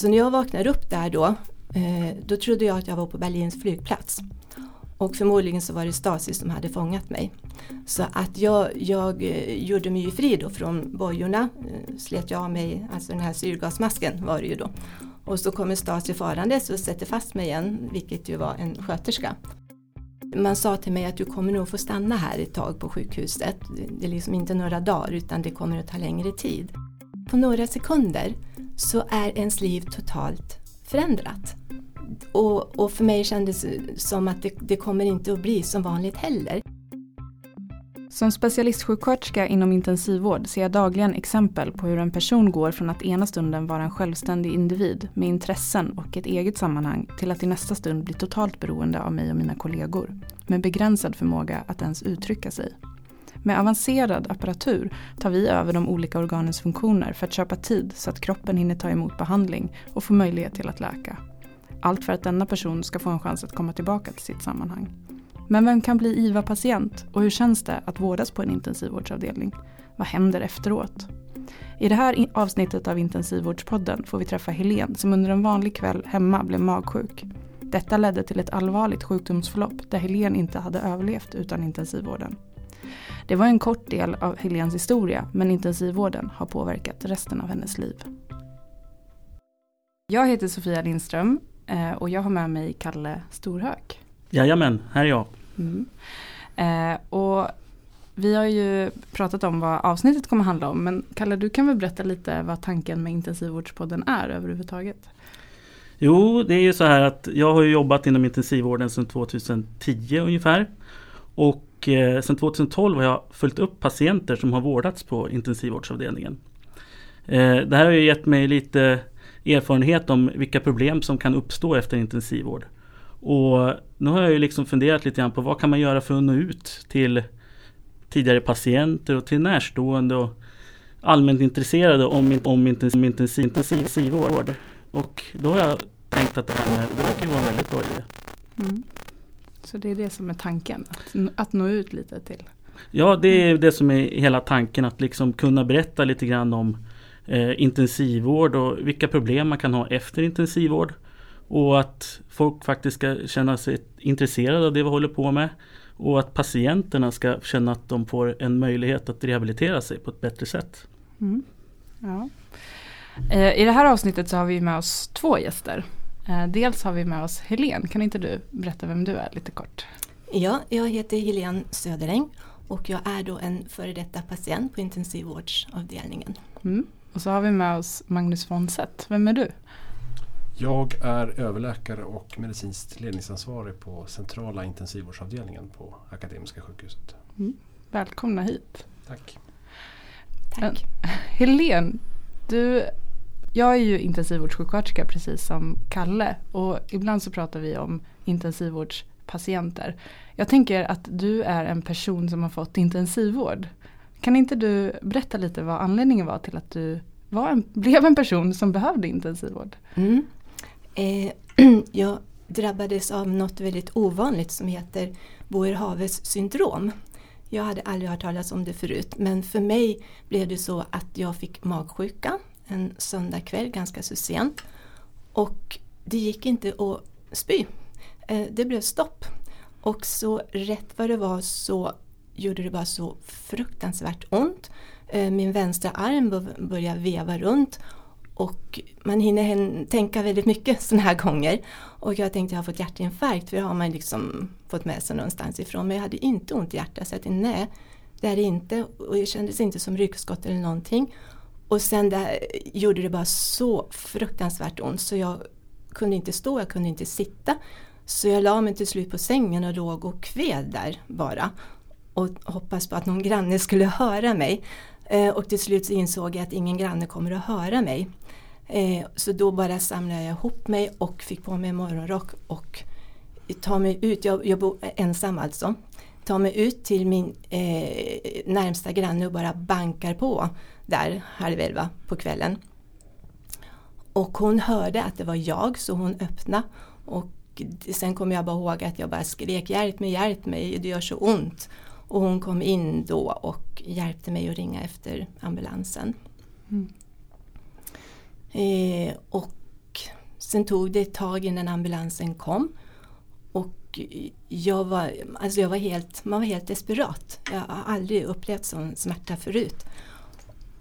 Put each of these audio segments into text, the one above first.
Så när jag vaknade upp där då trodde jag att jag var på Berlins flygplats. Och förmodligen så var det Stasi som hade fångat mig. Så att jag gjorde mig fri då från bojorna. Slet jag av mig, alltså den här syrgasmasken var det ju då. Och så kommer Stasi farandes och sätter fast mig igen, vilket ju var en sköterska. Man sa till mig att du kommer nog få stanna här ett tag på sjukhuset. Det är liksom inte några dagar utan det kommer att ta längre tid. På några sekunder så är ens liv totalt förändrat. Och för mig kändes det som att det kommer inte att bli som vanligt heller. Som specialistsjuksköterska inom intensivvård ser jag dagligen exempel på hur en person går från att ena stunden vara en självständig individ med intressen och ett eget sammanhang till att i nästa stund bli totalt beroende av mig och mina kollegor, med begränsad förmåga att ens uttrycka sig. Med avancerad apparatur tar vi över de olika organens funktioner för att köpa tid så att kroppen hinner ta emot behandling och få möjlighet till att läka. Allt för att denna person ska få en chans att komma tillbaka till sitt sammanhang. Men vem kan bli IVA-patient och hur känns det att vårdas på en intensivvårdsavdelning? Vad händer efteråt? I det här avsnittet av intensivvårdspodden får vi träffa Helene som under en vanlig kväll hemma blev magsjuk. Detta ledde till ett allvarligt sjukdomsförlopp där Helene inte hade överlevt utan intensivvården. Det var en kort del av Helenes historia, men intensivvården har påverkat resten av hennes liv. Jag heter Sofia Lindström och jag har med mig Kalle Storhök. Jajamän, här är jag. Och vi har ju pratat om vad avsnittet kommer handla om, men Kalle, du kan väl berätta lite vad tanken med intensivvårdspodden är överhuvudtaget? Jo, det är ju så här att jag har jobbat inom intensivvården sedan 2010 ungefär. Och sedan 2012 har jag följt upp patienter som har vårdats på intensivvårdsavdelningen. Det här har ju gett mig lite erfarenhet om vilka problem som kan uppstå efter intensivvård. Och nu har jag ju liksom funderat lite grann på vad kan man göra för att nå ut till tidigare patienter och till närstående och allmänt intresserade om intensivvård. Och då har jag tänkt att det här verkar ju vara en väldigt bra idé. Mm. Så det är det som är tanken, att nå ut lite till? Ja, det är det som är hela tanken, att liksom kunna berätta lite grann om intensivvård och vilka problem man kan ha efter intensivvård. Och att folk faktiskt ska känna sig intresserade av det vi håller på med. Och att patienterna ska känna att de får en möjlighet att rehabilitera sig på ett bättre sätt. Mm. Ja. I det här avsnittet så har vi med oss två gäster. Dels har vi med oss Helene. Kan inte du berätta vem du är lite kort? Ja, jag heter Helene Söderäng och jag är då en före detta patient på intensivvårdsavdelningen. Mm. Och så har vi med oss Magnus Fonsett. Vem är du? Jag är överläkare och medicinskt ledningsansvarig på centrala intensivvårdsavdelningen på Akademiska sjukhuset. Mm. Välkomna hit. Tack. Tack. Helene, jag är ju intensivvårdssjuksköterska precis som Kalle och ibland så pratar vi om intensivvårdspatienter. Jag tänker att du är en person som har fått intensivvård. Kan inte du berätta lite vad anledningen var till att du blev en person som behövde intensivvård? Mm. Jag drabbades av något väldigt ovanligt som heter Boerhaaves syndrom. Jag hade aldrig hört talas om det förut, men för mig blev det så att jag fick magsjuka en söndag kväll, ganska så sent. Och det gick inte att spy. Det blev stopp. Och så rätt vad det var så gjorde det bara så fruktansvärt ont. Min vänstra arm började veva runt. Och man hinner tänka väldigt mycket sådana här gånger. Och jag tänkte att jag har fått hjärtinfarkt. För det har man liksom fått med sig någonstans ifrån. Men jag hade inte ont i hjärtat. Så jag tänkte, nej, det är det inte. Och jag kändes inte som ryggskott eller någonting. Och sen där gjorde det bara så fruktansvärt ont. Så jag kunde inte stå, jag kunde inte sitta. Så jag la mig till slut på sängen och låg och kved där bara. Och hoppas på att någon granne skulle höra mig. Och till slut insåg jag att ingen granne kommer att höra mig. Så då bara samlade jag ihop mig och fick på mig morgonrock och ta mig ut. Jag bor ensam alltså. Ta mig ut till min närmsta granne och bara bankar på där 22:30 på kvällen. Och hon hörde att det var jag så hon öppnade. Och sen kom jag bara ihåg att jag bara skrek hjälp mig, det gör så ont. Och hon kom in då och hjälpte mig att ringa efter ambulansen. Mm. Och Sen tog det ett tag innan ambulansen kom. Och man var helt desperat. Jag har aldrig upplevt sån smärta förut.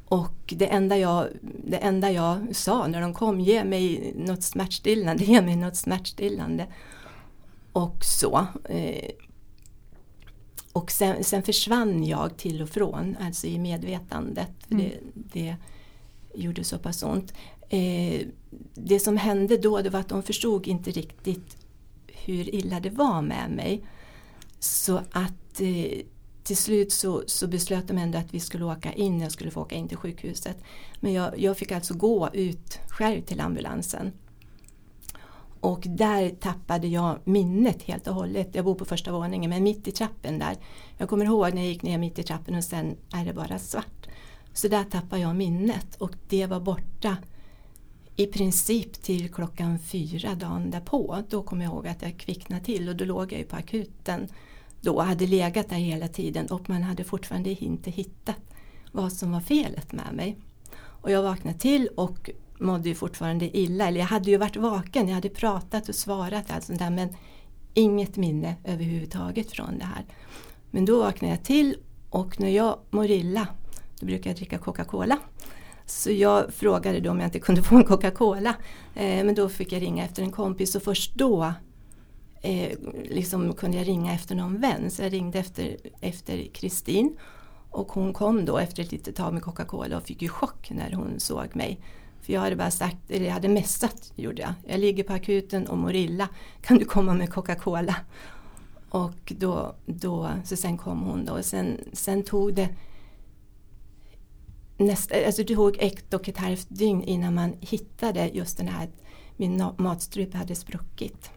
Och det enda jag sa när de kom, ge mig något smärtstillande. Och så. Och sen försvann jag till och från, alltså i medvetandet. Det gjorde så pass ont. Det som hände då, det var att de förstod inte riktigt hur illa det var med mig. Så att till slut så beslöt de ändå att vi skulle åka in. Jag skulle få åka in till sjukhuset. Men jag fick alltså gå ut själv till ambulansen. Och där tappade jag minnet helt och hållet. Jag bor på första våningen, men mitt i trappen där. Jag kommer ihåg när jag gick ner mitt i trappen och sen är det bara svart. Så där tappade jag minnet. Och det var borta i princip till 4:00 dagen därpå. Då kommer jag ihåg att jag kvicknade till och då låg jag ju på akuten. Då hade legat där hela tiden och man hade fortfarande inte hittat vad som var felet med mig. Och jag vaknade till och mådde ju fortfarande illa. Eller jag hade ju varit vaken, jag hade pratat och svarat allt sånt där, men inget minne överhuvudtaget från det här. Men då vaknade jag till och när jag mår illa, då brukar jag dricka Coca-Cola. Så jag frågade då om jag inte kunde få en Coca-Cola. Men då fick jag ringa efter en kompis och först då kunde jag ringa efter någon vän. Så jag ringde efter Kristin och hon kom då efter ett litet tag med Coca-Cola och fick ju chock när hon såg mig. För jag hade bara sagt, eller jag hade messat, gjorde jag. Jag ligger på akuten och mår illa. Kan du komma med Coca-Cola? Och så sen kom hon då. Och sen tog det det tog 1,5 dygn innan man hittade just den här, min matstrupe hade spruckit.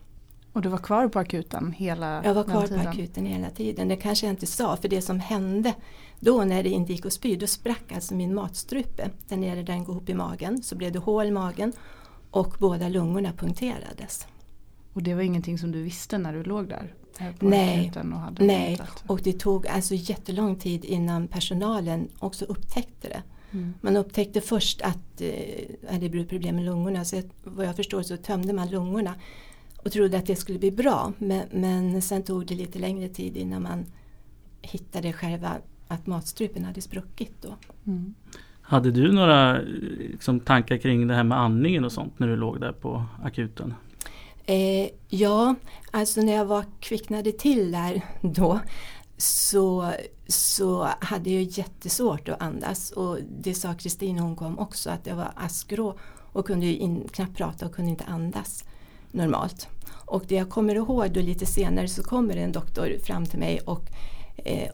Och du var kvar på akuten hela tiden? Jag var kvar på akuten hela tiden. Det kanske jag inte sa, för det som hände då när det inte gick att spy, då sprack alltså min matstrupe. Där nere den går ihop i magen, så blev det hål i magen och båda lungorna punkterades. Och det var ingenting som du visste när du låg där? Och det tog alltså jättelång tid innan personalen också upptäckte det. Mm. Man upptäckte först att det blev problem med lungorna, så vad jag förstår så tömde man lungorna och trodde att det skulle bli bra, men sen tog det lite längre tid innan man hittade själva att matstrupen hade spruckit då. Mm. Hade du några tankar kring det här med andningen och sånt när du låg där på akuten? Ja, alltså när jag kvicknade till där då så hade jag jättesvårt att andas. Och det sa Kristin hon kom också, att jag var askgrå och kunde knappt prata och kunde inte andas normalt. Och det jag kommer ihåg då, lite senare så kommer en doktor fram till mig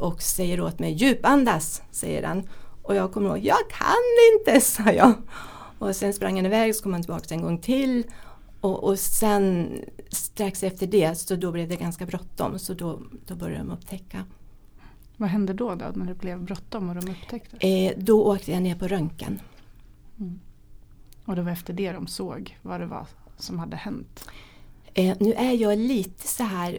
och säger åt mig, djupandas, säger han. Och jag kommer ihåg, jag kan inte, sa jag. Och sen sprang han iväg, så kom han tillbaka en gång till. Och sen strax efter det, så då blev det ganska bråttom, så då började de upptäcka. Vad hände då när det blev bråttom och de upptäckte? Då åkte jag ner på röntgen. Mm. Och det var efter det de såg vad det var som hade hänt? Nu är jag lite så här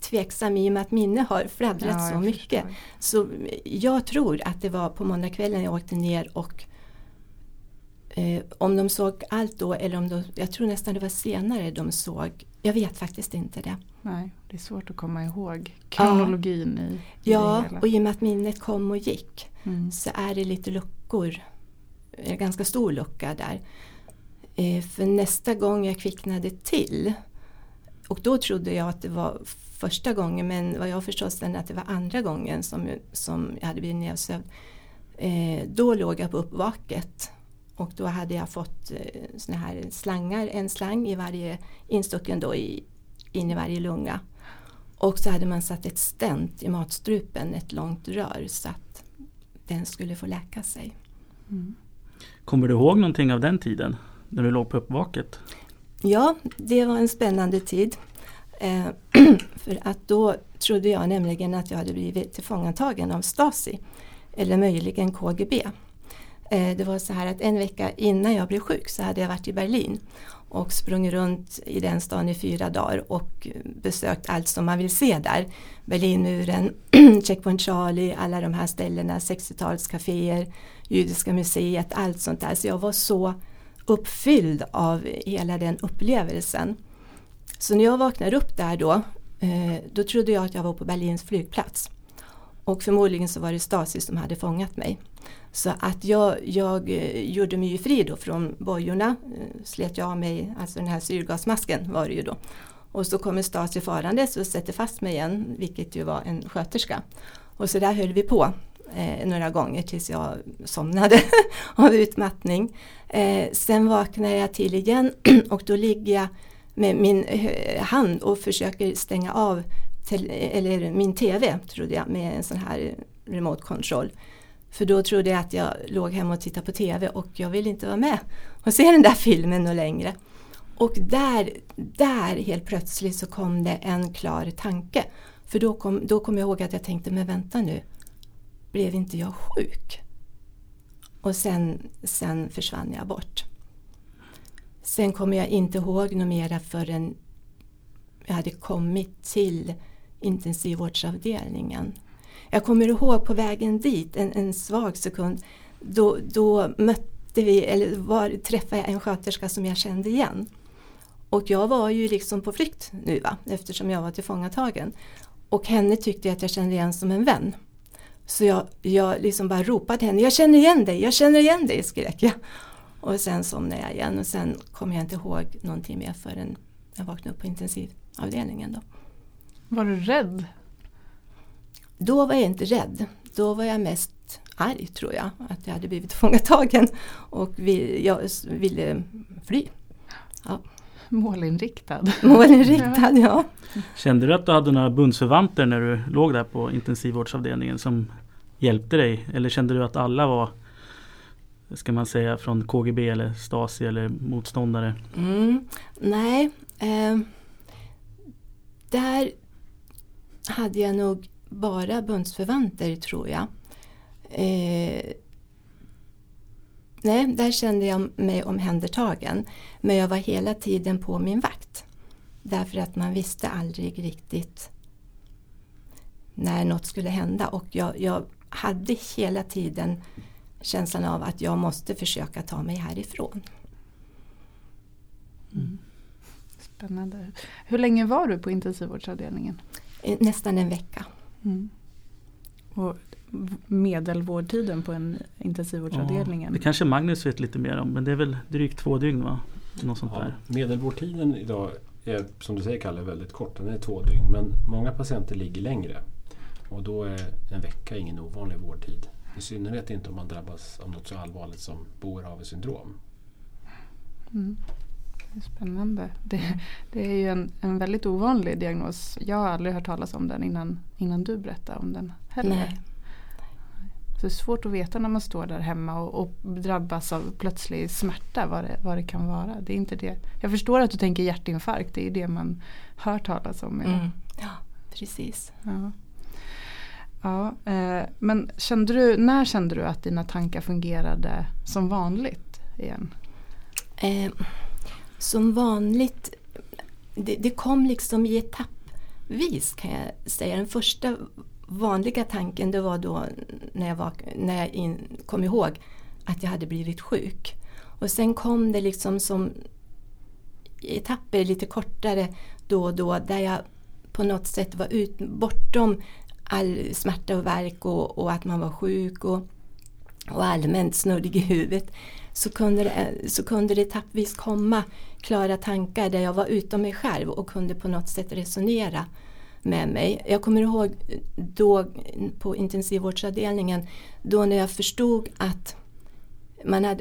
tveksam i och med att minne har fladdrat så mycket. Förstår. Så jag tror att det var på måndagskvällen jag åkte ner och om de såg allt då, eller jag tror nästan det var senare de såg. Jag vet faktiskt inte det. Nej, det är svårt att komma ihåg kronologin i det hela. Och i och med att minnet kom och gick så är det lite luckor. En ganska stor lucka där. För nästa gång jag kvicknade till, och då trodde jag att det var första gången, men vad jag förstod sen att det var andra gången som jag hade blivit nedsövd. Då låg jag på uppvaket. Och då hade jag fått såna här slangar, en slang i varje instucken då in i varje lunga. Och så hade man satt ett stent i matstrupen, ett långt rör, så att den skulle få läka sig. Mm. Kommer du ihåg någonting av den tiden när du låg på uppvaket? Ja, det var en spännande tid. För att då trodde jag nämligen att jag hade blivit tillfångatagen av Stasi eller möjligen KGB. Det var så här att en vecka innan jag blev sjuk så hade jag varit i Berlin och sprungit runt i den stan i 4 dagar och besökt allt som man vill se där. Berlinmuren, Checkpoint Charlie, alla de här ställena, 60-talscaféer, Judiska museet, allt sånt där. Så jag var så uppfylld av hela den upplevelsen. Så när jag vaknade upp där då trodde jag att jag var på Berlins flygplats. Och förmodligen så var det Stasi som hade fångat mig. Så att jag gjorde mig ju fri då från bojorna. Slet jag av mig, alltså den här syrgasmasken var det ju då. Och så kommer Stasi farandes och sätter fast mig igen, vilket ju var en sköterska. Och så där höll vi på några gånger tills jag somnade av utmattning. Sen vaknar jag till igen och då ligger jag med min hand och försöker stänga av eller min TV, trodde jag, med en sån här remote control. För då trodde jag att jag låg hemma och tittade på TV och jag ville inte vara med och se den där filmen och längre. Och där helt plötsligt så kom det en klar tanke. För då kom jag ihåg att jag tänkte, men vänta nu, blev inte jag sjuk? Och sen försvann jag bort. Sen kommer jag inte ihåg något mera förrän jag hade kommit till intensivvårdsavdelningen. Jag kommer ihåg på vägen dit en svag sekund. Då mötte vi, eller träffade jag en sköterska som jag kände igen. Och jag var ju liksom på flykt nu, va? Eftersom jag var tillfångatagen. Och henne tyckte jag att jag kände igen som en vän. Så jag liksom bara ropade henne, jag känner igen dig, skrek jag. Och sen somnade jag igen och sen kom jag inte ihåg någonting mer förrän jag vaknade upp på intensivavdelningen då. Var du rädd? Då var jag inte rädd. Då var jag mest arg, tror jag, att jag hade blivit fångatagen och jag ville fly. Ja. Målinriktad, ja. Kände du att du hade några bundsförvanter när du låg där på intensivvårdsavdelningen som hjälpte dig? Eller kände du att alla var, ska man säga, från KGB eller Stasi eller motståndare? Nej. Där hade jag nog bara bundsförvanter, tror jag. Nej, där kände jag mig omhändertagen. Men jag var hela tiden på min vakt. Därför att man visste aldrig riktigt när något skulle hända. Och jag hade hela tiden känslan av att jag måste försöka ta mig härifrån. Mm. Spännande. Hur länge var du på intensivvårdsavdelningen? Nästan en vecka. Mm. Och medelvårdtiden på en intensivvårdsavdelning. Ja, det kanske Magnus vet lite mer om, men det är väl drygt 2 dygn, va? Något sånt där. Medelvårdtiden idag är, som du säger Kalle, väldigt kort. Den är 2 dygn, men många patienter ligger längre. Och då är en vecka ingen ovanlig vårdtid. I synnerhet inte om man drabbas av något så allvarligt som Boerhaaves syndrom. Mm. Det är spännande. Det är ju en väldigt ovanlig diagnos. Jag har aldrig hört talas om den innan du berättade om den heller. Nej. Så det är svårt att veta när man står där hemma och drabbas av plötslig smärta, vad det kan vara. Det är inte det. Jag förstår att du tänker hjärtinfarkt, det är ju det man hör talas om. Ja, precis. Ja, men när kände du att dina tankar fungerade som vanligt igen? Som vanligt, det kom liksom i etappvis, kan jag säga. Den första vanliga tanken, det var då när jag kom ihåg att jag hade blivit sjuk. Och sen kom det liksom som etapper, lite kortare då och då, där jag på något sätt var bortom all smärta och värk och att man var sjuk och allmänt snurrig i huvudet. Så kunde det etappvis komma klara tankar där jag var utom mig själv och kunde på något sätt resonera med mig. Jag kommer ihåg då på intensivvårdsavdelningen, då när jag förstod att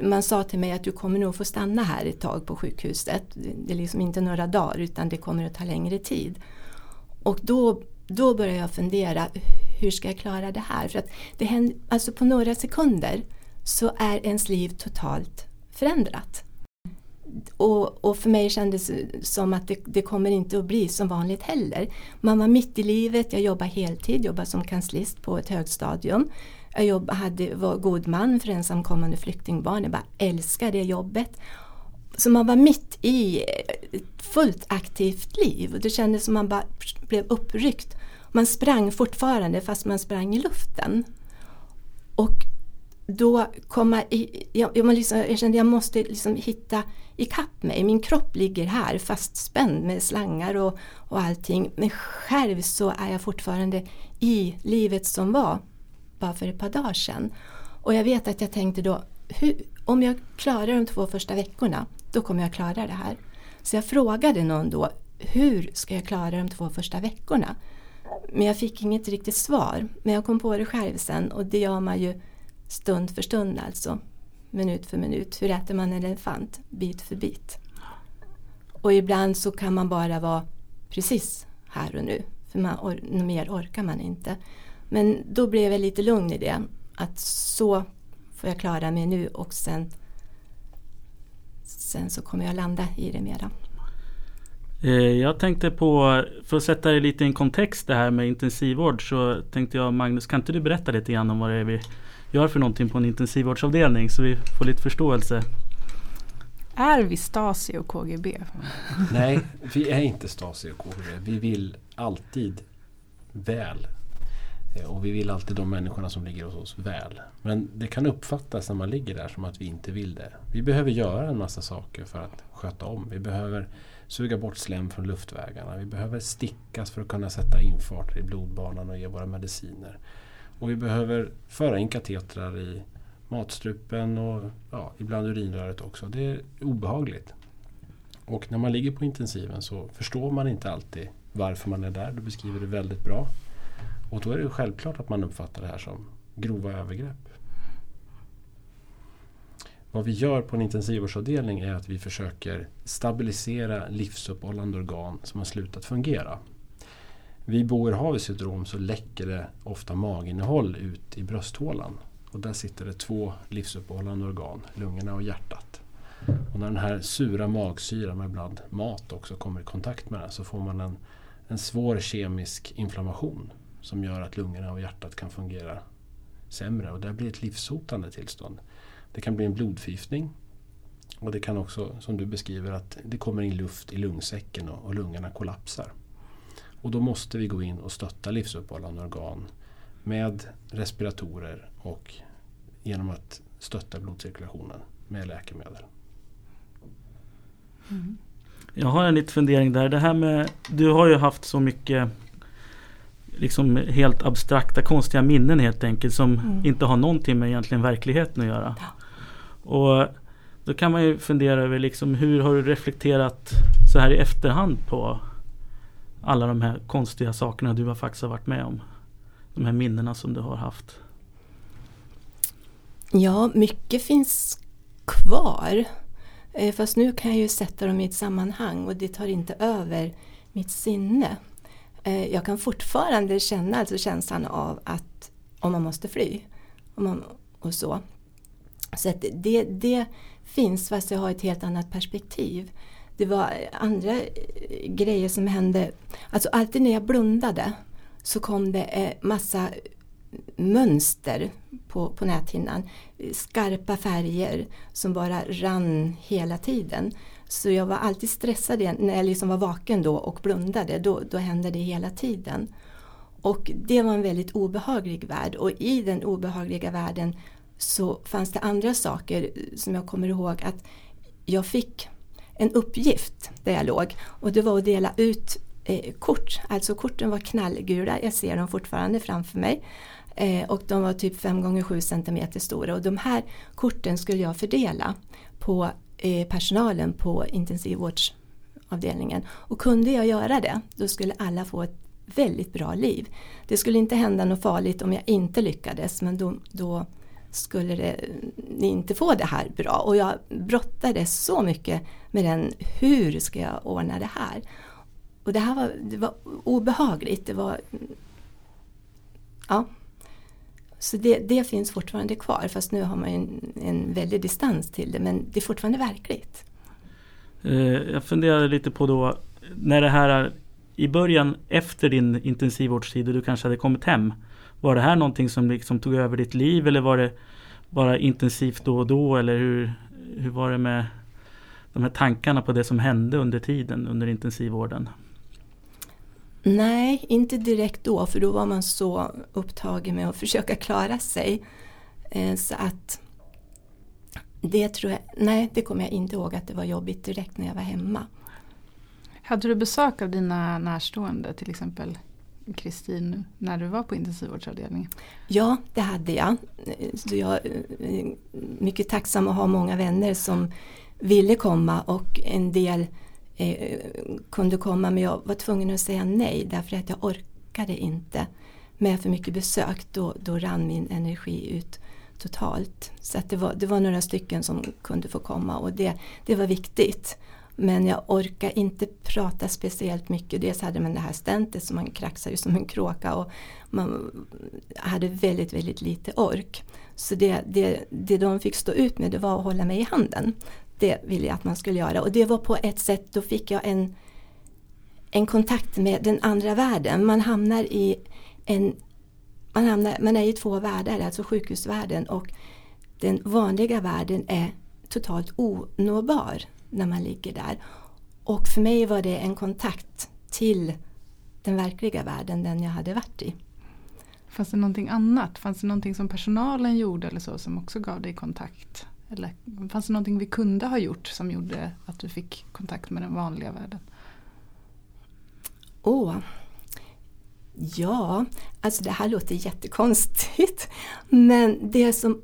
man sa till mig att du kommer nog få stanna här ett tag på sjukhuset. Det är liksom inte några dagar, utan det kommer att ta längre tid. Och då började jag fundera, hur ska jag klara det här? För att det hände, alltså på några sekunder så är ens liv totalt förändrat. Och för mig kändes som att det kommer inte att bli som vanligt heller. Man var mitt i livet, jag jobbade heltid, jobbade som kanslist på ett högstadium. Jag var god man för ensamkommande flyktingbarn, jag bara älskade det jobbet. Så man var mitt i ett fullt aktivt liv och det kändes som man bara blev uppryckt. Man sprang fortfarande fast man sprang i luften. Och då komma i, jag kände jag måste hitta ikapp mig. Min kropp ligger här fastspänd med slangar och allting. Men själv så är jag fortfarande i livet som var bara för ett par dagar sedan. Och jag vet att jag tänkte då, om jag klarar de 2 första veckorna, då kommer jag klara det här. Så jag frågade någon då, hur ska jag klara de 2 första veckorna? Men jag fick inget riktigt svar. Men jag kom på det själv sen, och det gör man ju stund för stund alltså. Minut för minut. Hur äter man en elefant? Bit för bit. Och ibland så kan man bara vara precis här och nu. För mer orkar man inte. Men då blev jag lite lugn i det. Att så får jag klara mig nu, och sen så kommer jag landa i det mera. Jag tänkte på, för att sätta det lite i en kontext det här med intensivvård, så tänkte jag, Magnus, kan inte du berätta lite grann om vad det är vi gör för någonting på en intensivvårdsavdelning, så vi får lite förståelse. Är vi Stasi och KGB? Nej, vi är inte Stasi och KGB. Vi vill alltid väl. Och vi vill alltid de människorna som ligger hos oss väl. Men det kan uppfattas när man ligger där som att vi inte vill det. Vi behöver göra en massa saker för att sköta om. Vi behöver suga bort slem från luftvägarna. Vi behöver stickas för att kunna sätta infarter i blodbanan och ge våra mediciner. Och vi behöver föra in katetrar i matstrupen och ibland urinröret också. Det är obehagligt. Och när man ligger på intensiven så förstår man inte alltid varför man är där. Du beskriver det väldigt bra. Och då är det självklart att man uppfattar det här som grova övergrepp. Vad vi gör på en intensivvårdsavdelning är att vi försöker stabilisera livsuppehållande organ som har slutat fungera. Vid Boerhaaves syndrom så läcker det ofta maginnehåll ut i brösthålan. Och där sitter det 2 livsuppehållande organ, lungorna och hjärtat. Och när den här sura magsyran med bland mat också kommer i kontakt med den, så får man en svår kemisk inflammation som gör att lungorna och hjärtat kan fungera sämre. Och det blir ett livshotande tillstånd. Det kan bli en blodförgiftning. Och det kan också, som du beskriver, att det kommer in luft i lungsäcken och lungorna kollapsar. Och då måste vi gå in och stötta livsuppehållande organ med respiratorer och genom att stötta blodcirkulationen med läkemedel. Mm. Jag har en liten fundering där. Det här med, du har ju haft så mycket helt abstrakta, konstiga minnen helt enkelt som inte har någonting med egentligen verkligheten att göra. Och då kan man ju fundera över hur har du reflekterat så här i efterhand på alla de här konstiga sakerna du faktiskt har varit med om. De här minnena som du har haft. Ja, mycket finns kvar. Fast nu kan jag ju sätta dem i ett sammanhang och det tar inte över mitt sinne. Jag kan fortfarande känna känslan av att om man måste fly och så. Så att det finns, fast jag har ett helt annat perspektiv. Det var andra grejer som hände. Alltså alltid när jag blundade så kom det massa mönster på näthinnan. Skarpa färger som bara rann hela tiden. Så jag var alltid stressad när jag var vaken då och blundade. Då hände det hela tiden. Och det var en väldigt obehaglig värld. Och i den obehagliga världen så fanns det andra saker som jag kommer ihåg att jag fick en uppgift där jag låg. Och det var att dela ut kort. Alltså korten var knallgula. Jag ser dem fortfarande framför mig. Och de var typ 5x7 cm stora. Och de här korten skulle jag fördela på personalen på intensivvårdsavdelningen. Och kunde jag göra det, då skulle alla få ett väldigt bra liv. Det skulle inte hända något farligt om jag inte lyckades. Men då skulle ni inte få det här bra. Och jag brottade så mycket med hur ska jag ordna det här? Och det här var obehagligt. Det var... Ja. Så det finns fortfarande kvar, fast nu har man en väldig distans till det, men det är fortfarande verkligt. Jag funderade lite på då, när det här i början efter din intensivvårdstid och du kanske hade kommit hem, var det här någonting som tog över ditt liv, eller var det bara intensivt då och då, eller hur var det med de här tankarna på det som hände under tiden, under intensivvården? Nej, inte direkt då, för då var man så upptagen med att försöka klara sig. Så att det tror jag, nej det kommer jag inte ihåg att det var jobbigt direkt när jag var hemma. Hade du besök av dina närstående, till exempel Kristin, när du var på intensivvårdsavdelningen? Ja, det hade jag. Så jag är mycket tacksam att ha många vänner som ville komma, och en del kunde komma, men jag var tvungen att säga nej därför att jag orkade inte med för mycket besök. Då rann min energi ut totalt. Så att det var några stycken som kunde få komma, och det var viktigt. Men jag orkar inte prata speciellt mycket. Dels hade man det här stäntet som man kraxar ju som en kråka, och man hade väldigt, väldigt lite ork. Så det de fick stå ut med, det var att hålla mig i handen. Det ville jag att man skulle göra. Och det var på ett sätt, då fick jag en kontakt med den andra världen. Man hamnar i man är i två världar, alltså sjukhusvärlden och den vanliga världen är totalt onåbar när man ligger där. Och för mig var det en kontakt till den verkliga världen, den jag hade varit i. Fanns det någonting annat? Fanns det någonting som personalen gjorde eller så som också gav dig kontakt? Eller fanns det någonting vi kunde ha gjort som gjorde att du fick kontakt med den vanliga världen? Ja, alltså det här låter jättekonstigt, men det som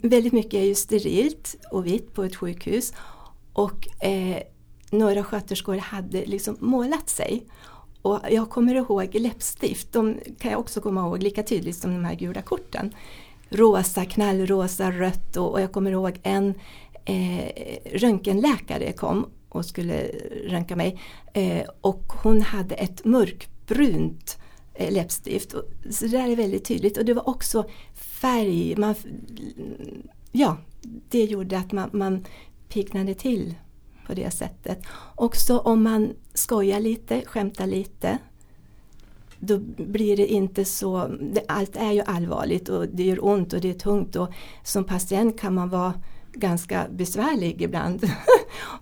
väldigt mycket är ju sterilt och vitt på ett sjukhus, och några sköterskor hade liksom målat sig, och jag kommer ihåg läppstift, de kan jag också komma ihåg lika tydligt som de här gula korten, rosa, knallrosa, rött, och jag kommer ihåg en röntgenläkare kom och skulle röntga mig, och hon hade ett mörkbrunt läppstift, och så det där är väldigt tydligt, och det var också färg, det gjorde att man pignade till på det sättet. Också om man skojar lite, skämtar lite, då blir det inte så, allt är ju allvarligt och det gör ont och det är tungt, och som patient kan man vara ganska besvärlig ibland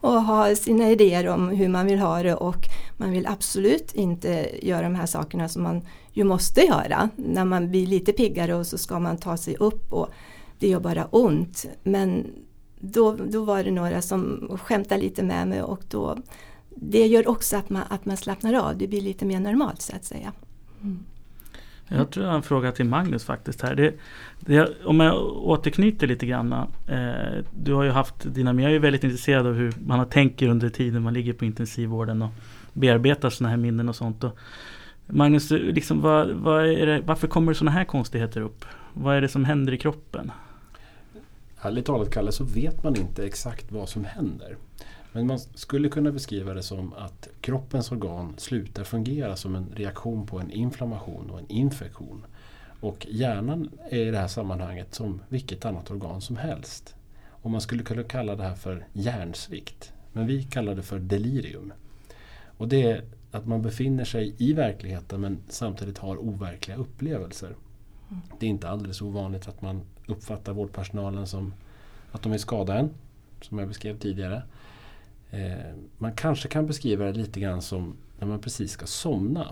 och ha sina idéer om hur man vill ha det, och man vill absolut inte göra de här sakerna som man ju måste göra när man blir lite piggare, och så ska man ta sig upp och det gör bara ont. Men då var det några som skämtade lite med mig, och då det gör också att man slappnar av, det blir lite mer normalt så att säga. Mm. Jag tror jag har en fråga till Magnus faktiskt här. Om jag återknyter lite grann, du har ju haft jag är ju väldigt intresserad av hur man tänker under tiden man ligger på intensivvården och bearbetar sådana här minnen och sånt. Och Magnus, liksom, varför kommer sådana här konstigheter upp? Vad är det som händer i kroppen? Ärligt talat, Kalle, så vet man inte exakt vad som händer. Men man skulle kunna beskriva det som att kroppens organ slutar fungera som en reaktion på en inflammation och en infektion. Och hjärnan är i det här sammanhanget som vilket annat organ som helst. Och man skulle kunna kalla det här för hjärnsvikt. Men vi kallar det för delirium. Och det är att man befinner sig i verkligheten men samtidigt har overkliga upplevelser. Det är inte alldeles ovanligt att man uppfattar vårdpersonalen som att de är skadade, som jag beskrev tidigare. Man kanske kan beskriva det lite grann som när man precis ska somna.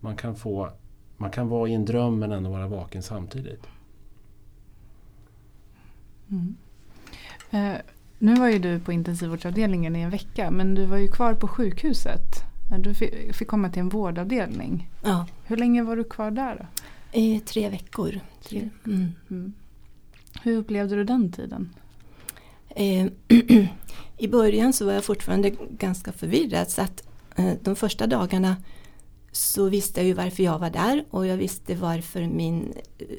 Man kan vara i en dröm men ändå vara vaken samtidigt. Mm. Nu var ju du på intensivvårdsavdelningen i en vecka, men du var ju kvar på sjukhuset. Du fick komma till en vårdavdelning. Ja. Hur länge var du kvar där då? I 3 veckor. Mm. Mm. Hur upplevde du den tiden? I början så var jag fortfarande ganska förvirrad, så att de första dagarna så visste jag ju varför jag var där, och jag visste varför min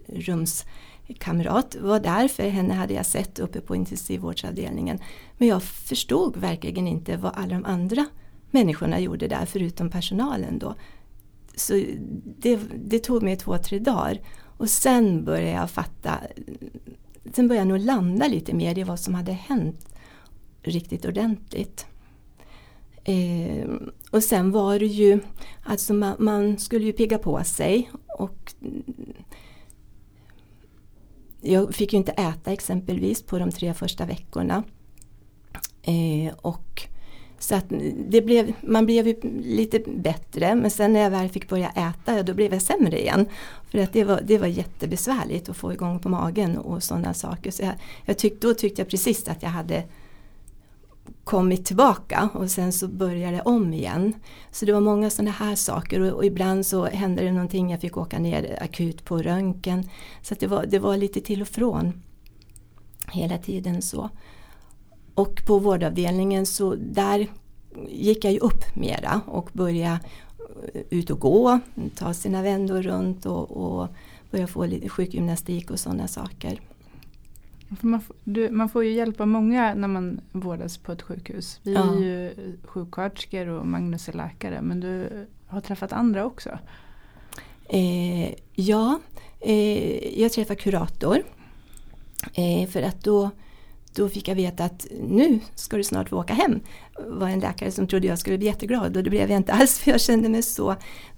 rumskamrat var där, för henne hade jag sett uppe på intensivvårdsavdelningen. Men jag förstod verkligen inte vad alla de andra människorna gjorde där förutom personalen då. Så det tog mig 2-3 dagar, och sen började jag fatta, sen började jag nog landa lite mer i vad som hade hänt riktigt ordentligt. Och sen var det ju, alltså man skulle ju pigga på sig, och jag fick ju inte äta exempelvis på de 3 första veckorna. Och Så att man blev ju lite bättre, men sen när jag väl fick börja äta, då blev jag sämre igen. För att det var jättebesvärligt att få igång på magen och sådana saker. Så jag tyckte precis att jag hade kommit tillbaka, och sen så började jag om igen. Så det var många sådana här saker, och ibland så hände det någonting, jag fick åka ner akut på röntgen. Så att det var lite till och från hela tiden så. Och på vårdavdelningen så där gick jag ju upp mera och började ut och gå, ta sina vändor runt och börja få lite sjukgymnastik och sådana saker. Man får ju hjälpa många när man vårdas på ett sjukhus. Vi är ju sjuksköterskor och Magnus är läkare, men du har träffat andra också. Jag träffar kurator för att då fick jag veta att nu ska du snart åka hem. Var en läkare som trodde jag skulle bli jätteglad, och det blev jag inte alls, för jag kände mig så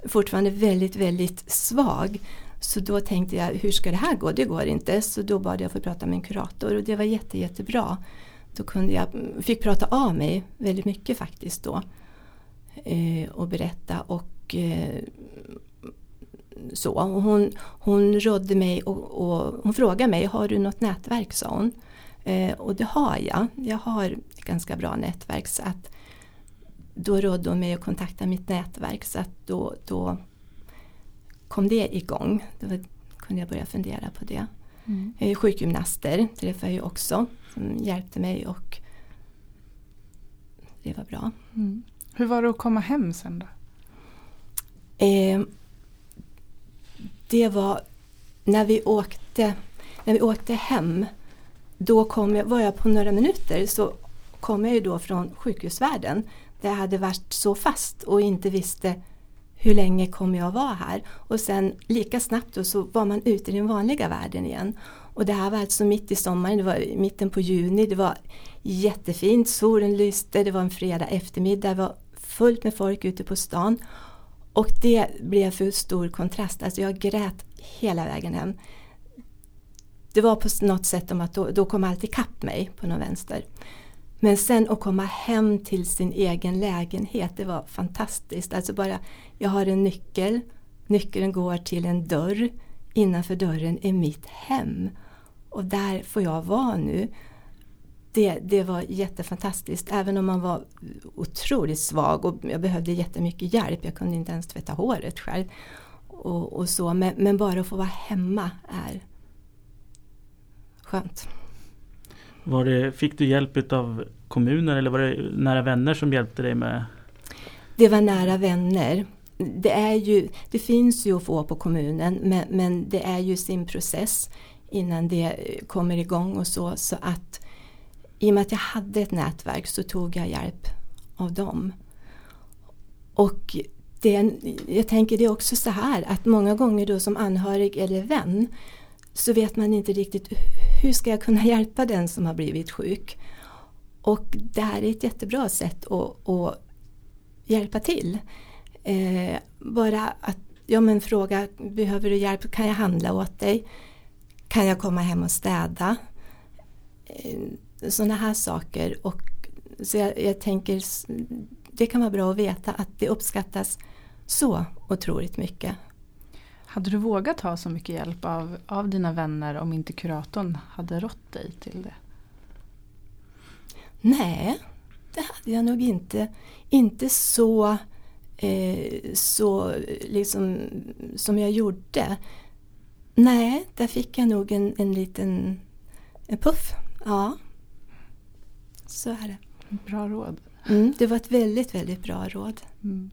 fortfarande väldigt, väldigt svag. Så då tänkte jag, hur ska det här gå? Det går inte. Så då bad jag få prata med en kurator, och det var jättebra. Då fick jag prata av mig väldigt mycket faktiskt då, och berätta och så. Och hon rådde mig och hon frågade mig, har du något nätverk, sa hon. Och det har jag. Jag har ett ganska bra nätverk, så att då rådde hon mig att kontakta mitt nätverk, så att då kom det igång. Då kunde jag börja fundera på det. Mm. Sjukgymnaster träffade jag ju också, som hjälpte mig, och det var bra. Mm. Hur var det att komma hem sen då? Det var när vi åkte hem. Då var jag på några minuter, så kom jag ju då från sjukhusvärlden där jag hade varit så fast och inte visste hur länge kommer jag vara här. Och sen lika snabbt då, så var man ute i den vanliga världen igen. Och det här var alltså mitt i sommaren, det var mitten på juni, det var jättefint, solen lyste, det var en fredag eftermiddag, det var fullt med folk ute på stan. Och det blev för stor kontrast, alltså jag grät hela vägen hem. Det var på något sätt om att då kom allt ikapp mig på någon vänster. Men sen att komma hem till sin egen lägenhet, det var fantastiskt. Alltså bara, jag har en nyckel, nyckeln går till en dörr, innanför dörren är mitt hem. Och där får jag vara nu. Det var jättefantastiskt, även om man var otroligt svag och jag behövde jättemycket hjälp. Jag kunde inte ens tvätta håret själv och så. Men bara att få vara hemma är skönt. Fick du hjälp av kommuner, eller var det nära vänner som hjälpte dig med? Det var nära vänner. Det finns ju att få på kommunen, men det är ju sin process innan det kommer igång och så. Så att i och med att jag hade ett nätverk så tog jag hjälp av dem. Och jag tänker det också så här, att många gånger då som anhörig eller vän så vet man inte riktigt hur ska jag kunna hjälpa den som har blivit sjuk. Och det här är ett jättebra sätt att hjälpa till. Bara att fråga, behöver du hjälp? Kan jag handla åt dig? Kan jag komma hem och städa? Sådana här saker. Och så jag tänker det kan vara bra att veta att det uppskattas så otroligt mycket. Hade du vågat ha så mycket hjälp av dina vänner om inte kuratorn hade rått dig till det? Nej, det hade jag nog inte. Inte så liksom som jag gjorde. Nej, där fick jag nog en liten puff. Ja, så är det. Bra råd. Det var ett väldigt, väldigt bra råd. Mm.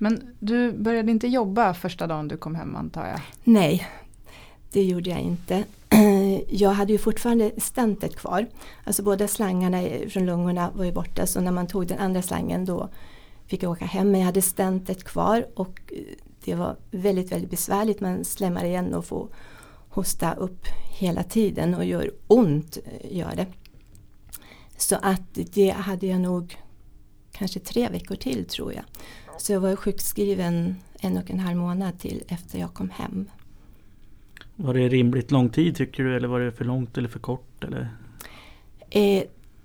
Men du började inte jobba första dagen du kom hem, antar jag? Nej, det gjorde jag inte. Jag hade ju fortfarande stentet kvar. Alltså båda slangarna från lungorna var ju borta. Så när man tog den andra slangen då fick jag åka hem. Men jag hade stentet kvar och det var väldigt, väldigt besvärligt. Man slämmar igen och får hosta upp hela tiden och gör ont, gör det. Så att det hade jag nog kanske 3 veckor till, tror jag. Så jag var sjukskriven 1,5 månad till efter jag kom hem. Var det rimligt lång tid, tycker du? Eller var det för långt eller för kort? Eller?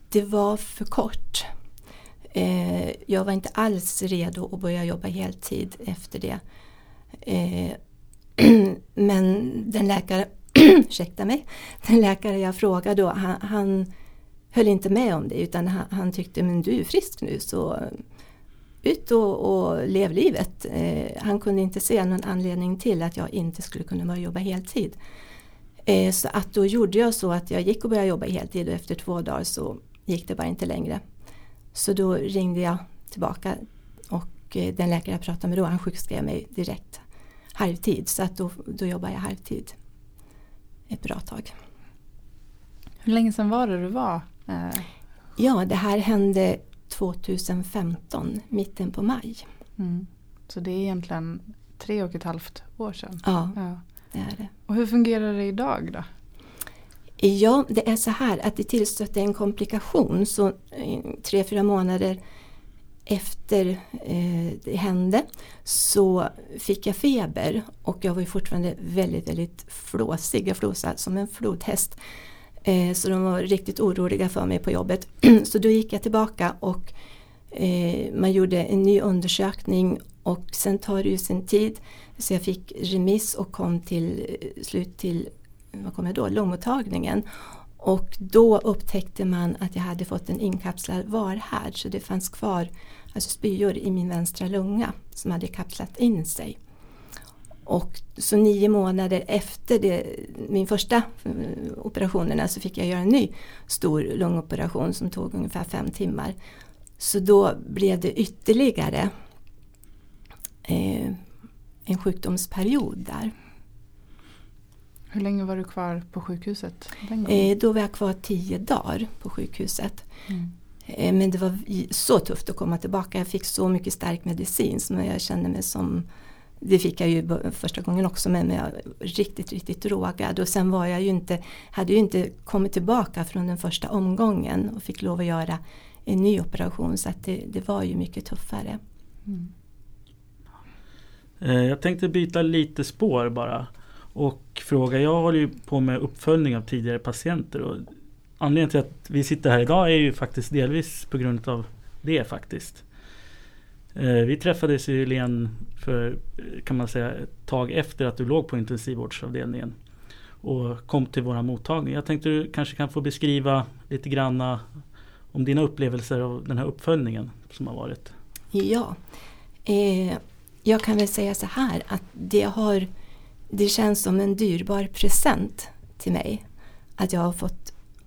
Det var för kort. Jag var inte alls redo att börja jobba heltid efter det. Men den läkare, den läkare jag frågade då, han höll inte med om det, utan han tyckte, men du är frisk nu, så ut och lev livet. Han kunde inte se någon anledning till att jag inte skulle kunna börja jobba heltid. Så att då gjorde jag så att jag gick och började jobba heltid, och efter 2 dagar så gick det bara inte längre. Så då ringde jag tillbaka, och den läkare jag pratade med då, han sjukskrev mig direkt halvtid. Så att då jobbade jag halvtid ett bra tag. Hur länge sedan var det du var? Ja, det här hände 2015, mitten på maj. Mm. Så det är egentligen 3,5 år sedan? Ja. Det är det. Och hur fungerar det idag då? Ja, det är så här att det tillstötte en komplikation, så 3-4 månader efter det hände så fick jag feber, och jag var ju fortfarande väldigt, väldigt flåsig. Jag flåsade som en flodhäst, så de var riktigt oroliga för mig på jobbet. Så då gick jag tillbaka, och man gjorde en ny undersökning, och sen tar det ju sin tid. Så jag fick remiss och kom till slut till, vad kom jag då, lungmottagningen. Och då upptäckte man att jag hade fått en inkapslad varhärd. Så det fanns kvar, alltså spyor i min vänstra lunga som hade kapslat in sig. Och så 9 månader efter min första operationerna så fick jag göra en ny stor lungoperation som tog ungefär 5 timmar. Så då blev det ytterligare en sjukdomsperiod där. Hur länge var du kvar på sjukhuset? Då var jag kvar 10 dagar på sjukhuset. Mm. Men det var så tufft att komma tillbaka. Jag fick så mycket stark medicin som jag kände mig som... Det fick jag ju första gången också, men jag var riktigt, riktigt drogad. Och sen var jag ju hade ju inte kommit tillbaka från den första omgången och fick lov att göra en ny operation. Så att det var ju mycket tuffare. Mm. Jag tänkte byta lite spår bara och fråga, jag håller ju på med uppföljning av tidigare patienter, och anledningen till att vi sitter här idag är ju faktiskt delvis på grund av det faktiskt. Vi träffades ju, Helene, för kan man säga ett tag efter att du låg på intensivvårdsavdelningen och kom till våra mottagning. Jag tänkte du kanske kan få beskriva lite grann om dina upplevelser av den här uppföljningen som har varit. Ja, jag kan väl säga så här att det känns som en dyrbar present till mig att jag har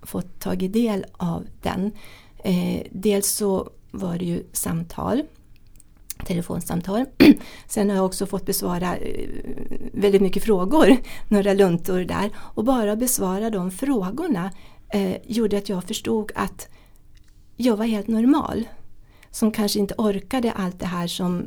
fått tagit del av den. Dels så var det ju telefonsamtal. Sen har jag också fått besvara väldigt mycket frågor, några luntor där. Och bara besvara de frågorna gjorde att jag förstod att jag var helt normal. Som kanske inte orkade allt det här som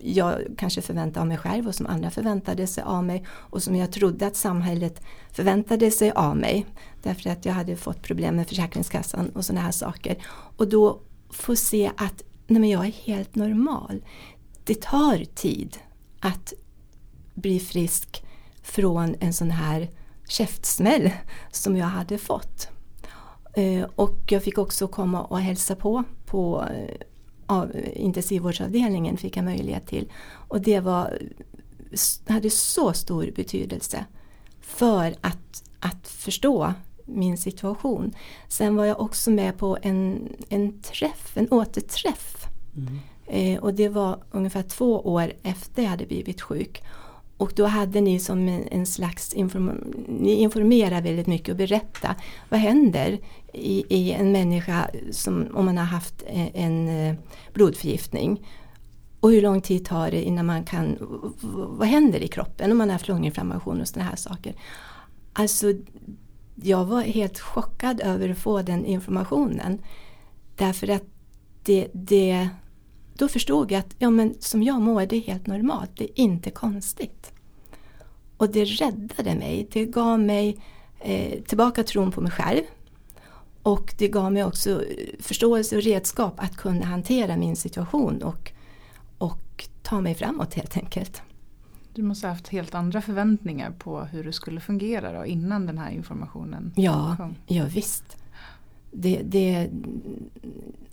jag kanske förväntade av mig själv och som andra förväntade sig av mig. Och som jag trodde att samhället förväntade sig av mig. Därför att jag hade fått problem med Försäkringskassan och sådana här saker. Och då få se att nej, men jag är helt normal. Det tar tid att bli frisk från en sån här käftsmäll som jag hade fått. Och jag fick också komma och hälsa på intensivvårdsavdelningen fick jag möjlighet till. Och det hade så stor betydelse för att förstå min situation. Sen var jag också med på en återträff. Mm. Och det var ungefär 2 år efter jag hade blivit sjuk. Och då hade ni som en slags ni informerar väldigt mycket och berättar vad händer i en människa som, om man har haft en blodförgiftning. Och hur lång tid tar det innan man kan... Vad händer i kroppen om man har haft lunginflammation och sådana här saker. Alltså... Jag var helt chockad över att få den informationen. Därför att då förstod jag att som jag mår, det är helt normalt. Det är inte konstigt. Och det räddade mig. Det gav mig tillbaka tron på mig själv. Och det gav mig också förståelse och redskap att kunna hantera min situation. Och ta mig framåt helt enkelt. Du måste ha haft helt andra förväntningar på hur det skulle fungera då, innan den här informationen kom. Ja, visst.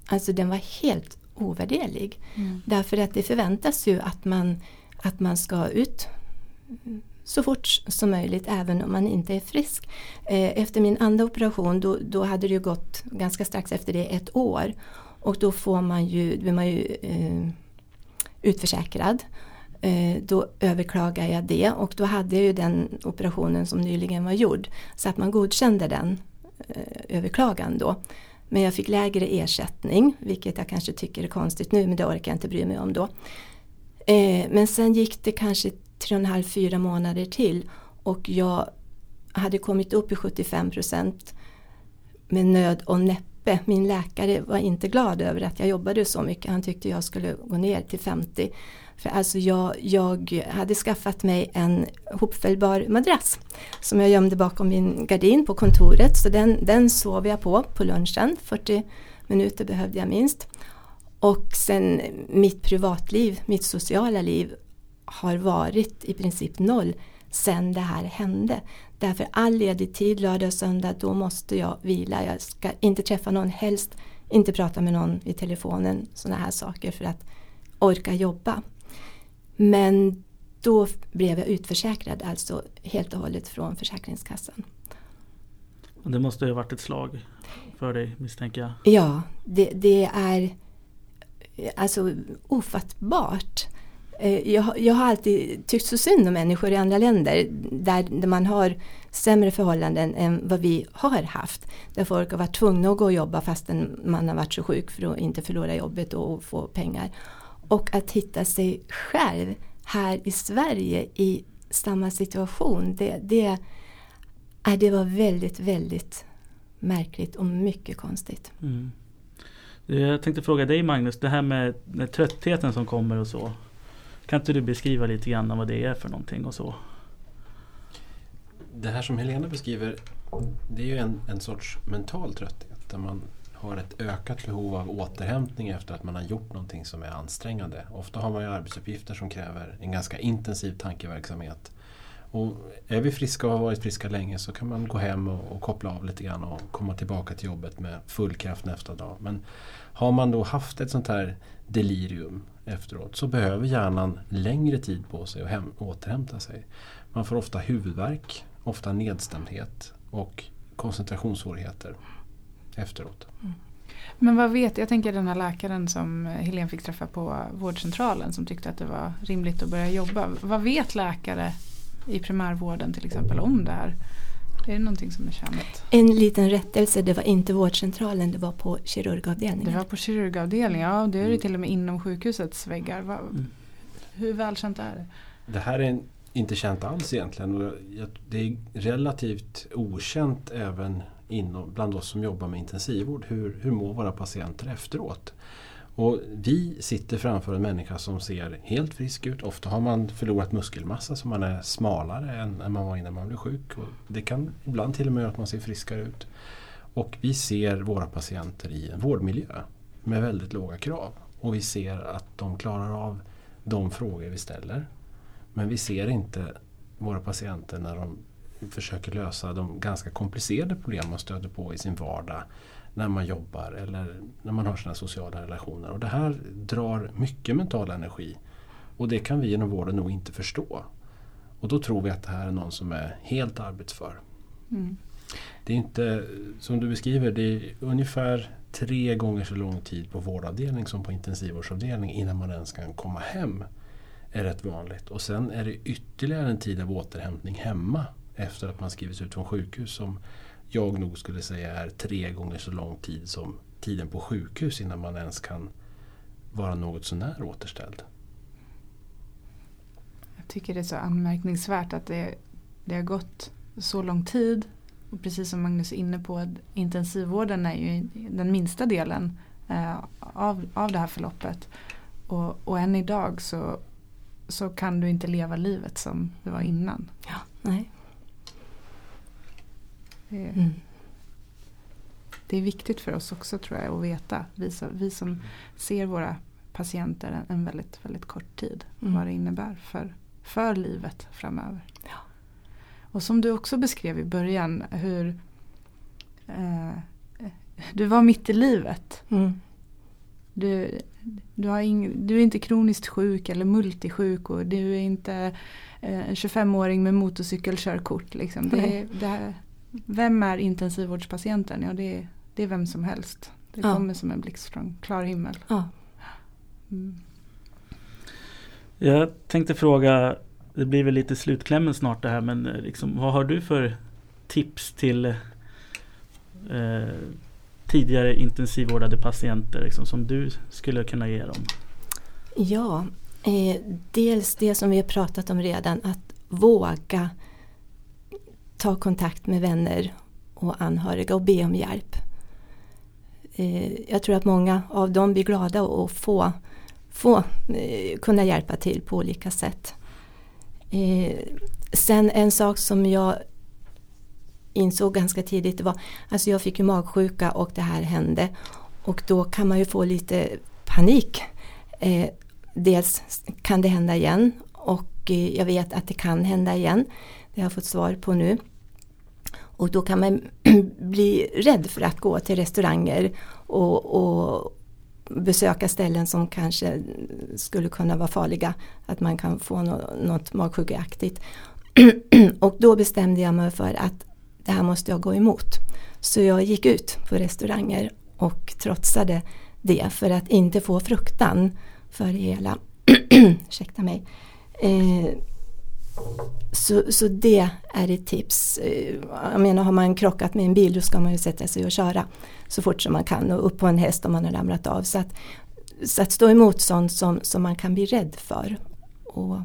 Alltså den var helt ovärderlig. Mm. Därför att det förväntas ju att man ska ut så fort som möjligt även om man inte är frisk. Efter min andra operation då hade det ju gått ganska strax efter det 1 år. Och då blir man utförsäkrad. Då överklagade jag det och då hade jag ju den operationen som nyligen var gjord. Så att man godkände den överklagan då. Men jag fick lägre ersättning, vilket jag kanske tycker är konstigt nu, men det orkar jag inte bry mig om då. Men sen gick det kanske 3,5-4 månader till och jag hade kommit upp i 75% med nöd och näppe. Min läkare var inte glad över att jag jobbade så mycket. Han tyckte jag skulle gå ner till 50%. För alltså jag hade skaffat mig en hopfällbar madrass som jag gömde bakom min gardin på kontoret. Så den sov jag på lunchen. 40 minuter behövde jag minst. Och sen mitt privatliv, mitt sociala liv har varit i princip 0 sen det här hände. Därför all ledig tid, lördag och söndag, då måste jag vila. Jag ska inte träffa någon, helst inte prata med någon i telefonen. Sådana här saker för att orka jobba. Men då blev jag utförsäkrad, alltså helt och hållet från Försäkringskassan. Det måste ju ha varit ett slag för dig, misstänker jag. Ja, det är alltså ofattbart. Jag har alltid tyckt så synd om människor i andra länder där man har sämre förhållanden än vad vi har haft. Där folk har varit tvungna att gå och jobba fastän man har varit så sjuk för att inte förlora jobbet och få pengar. Och att hitta sig själv här i Sverige i samma situation. Det var väldigt, väldigt märkligt och mycket konstigt. Mm. Jag tänkte fråga dig, Magnus, det här med tröttheten som kommer och så. Kan inte du beskriva lite grann vad det är för någonting och så? Det här som Helena beskriver, det är ju en sorts mental trötthet där man har ett ökat behov av återhämtning efter att man har gjort någonting som är ansträngande. Ofta har man ju arbetsuppgifter som kräver en ganska intensiv tankeverksamhet. Och är vi friska och har varit friska länge så kan man gå hem och koppla av lite grann och komma tillbaka till jobbet med full kraft nästa dag. Men har man då haft ett sånt här delirium efteråt så behöver hjärnan längre tid på sig att återhämta sig. Man får ofta huvudvärk, ofta nedstämdhet och koncentrationssvårigheter efteråt. Mm. Men vad vet jag tänker den här läkaren som Helene fick träffa på vårdcentralen som tyckte att det var rimligt att börja jobba. Vad vet läkare i primärvården till exempel om det här? Är det någonting som är känt? En liten rättelse, det var inte vårdcentralen, det var på kirurgavdelningen. Det var på kirurgavdelningen, ja, det är det till och med inom sjukhusets väggar. Hur välkänt är det? Det här är inte känt alls egentligen och det är relativt okänt även bland oss som jobbar med intensivvård, hur mår våra patienter efteråt. Och vi sitter framför en människa som ser helt frisk ut. Ofta har man förlorat muskelmassa så man är smalare än man var innan man blev sjuk. Och det kan ibland till och med göra att man ser friskare ut. Och vi ser våra patienter i en vårdmiljö med väldigt låga krav. Och vi ser att de klarar av de frågor vi ställer. Men vi ser inte våra patienter när de försöker lösa de ganska komplicerade problem man stöter på i sin vardag när man jobbar eller när man har sina sociala relationer. Och det här drar mycket mental energi och det kan vi inom vården nog inte förstå. Och då tror vi att det här är någon som är helt arbetsför. Mm. Det är inte, som du beskriver, det är ungefär 3 gånger så lång tid på vårdavdelning som på intensivvårdsavdelning innan man ens kan komma hem är rätt vanligt. Och sen är det ytterligare en tid av återhämtning hemma efter att man skrivits ut från sjukhus som jag nog skulle säga är 3 gånger så lång tid som tiden på sjukhus innan man ens kan vara något så när återställd. Jag tycker det är så anmärkningsvärt att det har gått så lång tid. Och precis som Magnus är inne på, intensivvården är ju den minsta delen av det här förloppet. Och än idag så kan du inte leva livet som det var innan. Ja, nej. Mm. Det är viktigt för oss också tror jag att veta. Vi som ser våra patienter en väldigt, väldigt kort tid. Mm. Vad det innebär för livet framöver. Ja. Och som du också beskrev i början hur Du var mitt i livet. Mm. Du är inte kroniskt sjuk eller multisjuk och du är inte en 25-åring med motorcykelkörkort. Liksom. Vem är intensivvårdspatienten? Ja, det är vem som helst. Det kommer som en blixt från klar himmel. Ja. Mm. Jag tänkte fråga, det blir väl lite slutklämmen snart det här, men liksom, vad har du för tips till tidigare intensivvårdade patienter liksom, som du skulle kunna ge dem? Ja, dels det som vi har pratat om redan, att våga ta kontakt med vänner och anhöriga och be om hjälp. Jag tror att många av dem blir glada och kunna hjälpa till på olika sätt. Sen en sak som jag insåg ganska tidigt var, alltså jag fick ju magsjuka och det här hände, och då kan man ju få lite panik. Dels kan det hända igen, och jag vet att det kan hända igen, det har jag fått svar på nu, och då kan man bli rädd för att gå till restauranger och besöka ställen som kanske skulle kunna vara farliga, att man kan få något magsjukeaktigt. Och då bestämde jag mig för att det här måste jag gå emot. Så jag gick ut på restauranger och trotsade det för att inte få fruktan för hela ursäkta mig. Så det är ett tips. Jag menar, har man krockat med en bil, då ska man ju sätta sig och köra så fort som man kan, och upp på en häst om man har ramlat av. Så att stå emot sånt som man kan bli rädd för. Och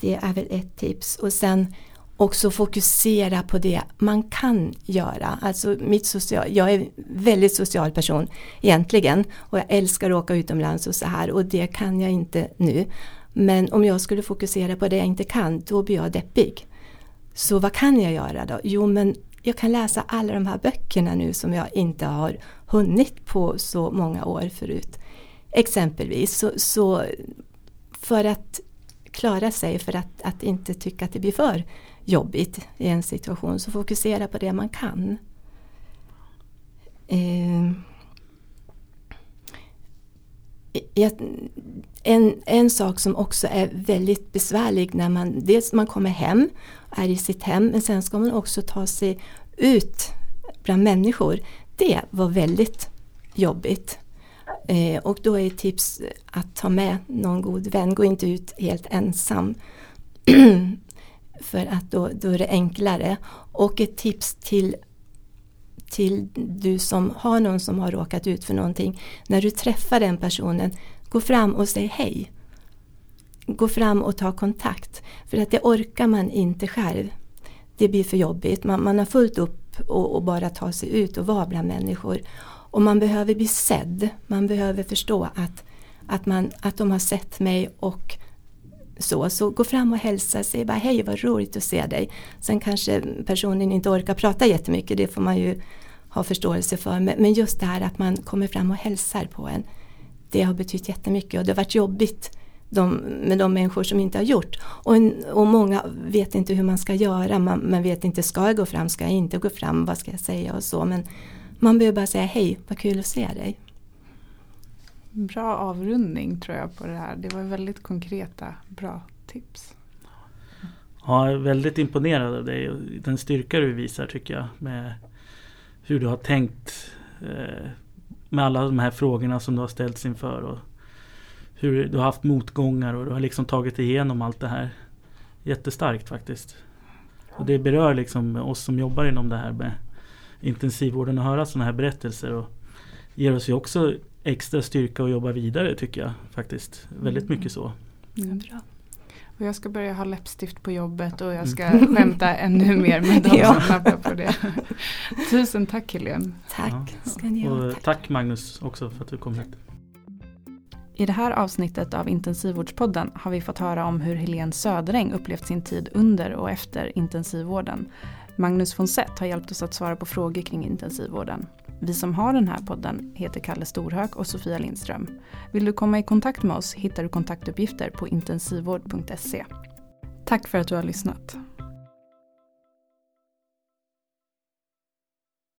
det är väl ett tips. Och sen också fokusera på det man kan göra. Alltså jag är en väldigt social person egentligen, och jag älskar att åka utomlands och så här, och det kan jag inte nu. Men om jag skulle fokusera på det jag inte kan, då blir jag deppig. Så vad kan jag göra då? Jo, men jag kan läsa alla de här böckerna nu som jag inte har hunnit på så många år förut. Exempelvis. Så för att klara sig, för att inte tycka att det blir för jobbigt i en situation, så fokusera på det man kan. En sak som också är väldigt besvärlig när man, dels man kommer hem, är i sitt hem, men sen ska man också ta sig ut bland människor. Det var väldigt jobbigt. Och då är tips att ta med någon god vän. Gå inte ut helt ensam. För att då är det enklare. Och ett tips till du som har någon som har råkat ut för någonting. När du träffar den personen, gå fram och säg hej. Gå fram och ta kontakt. För att det orkar man inte själv. Det blir för jobbigt. Man har fullt upp och bara ta sig ut och vara bland människor. Och man behöver bli sedd. Man behöver förstå att de har sett mig och så. Så gå fram och hälsa. Säg bara hej, vad roligt att se dig. Sen kanske personen inte orkar prata jättemycket. Det får man ju ha förståelse för. Men just det här att man kommer fram och hälsar på en. Det har betytt jättemycket, och det har varit jobbigt med de människor som inte har gjort. Och många vet inte hur man ska göra. Man vet inte, ska jag gå fram, ska jag inte gå fram, vad ska jag säga och så. Men man behöver bara säga hej, vad kul att se dig. Bra avrundning tror jag på det här. Det var väldigt konkreta, bra tips. Ja, jag är väldigt imponerad av dig. Den styrka du visar tycker jag, med hur du har tänkt med alla de här frågorna som du har ställts inför, och hur du har haft motgångar och du har liksom tagit igenom allt det här. Jättestarkt faktiskt. Och det berör liksom oss som jobbar inom det här med intensivvården, att höra sådana här berättelser, och ger oss ju också extra styrka att jobba vidare tycker jag faktiskt. Väldigt mycket så. Mm. Bra. Och jag ska börja ha läppstift på jobbet, och jag ska skämta ännu mer med dem som knappar på det. Tusen tack, Helene. Tack. Ja. Ska ni ha, och tack Magnus också för att du kom hit. I det här avsnittet av Intensivvårdspodden har vi fått höra om hur Helene Söderäng upplevt sin tid under och efter intensivvården. Magnus Fonsett har hjälpt oss att svara på frågor kring intensivvården. Vi som har den här podden heter Kalle Storhök och Sofia Lindström. Vill du komma i kontakt med oss hittar du kontaktuppgifter på intensivvård.se. Tack för att du har lyssnat.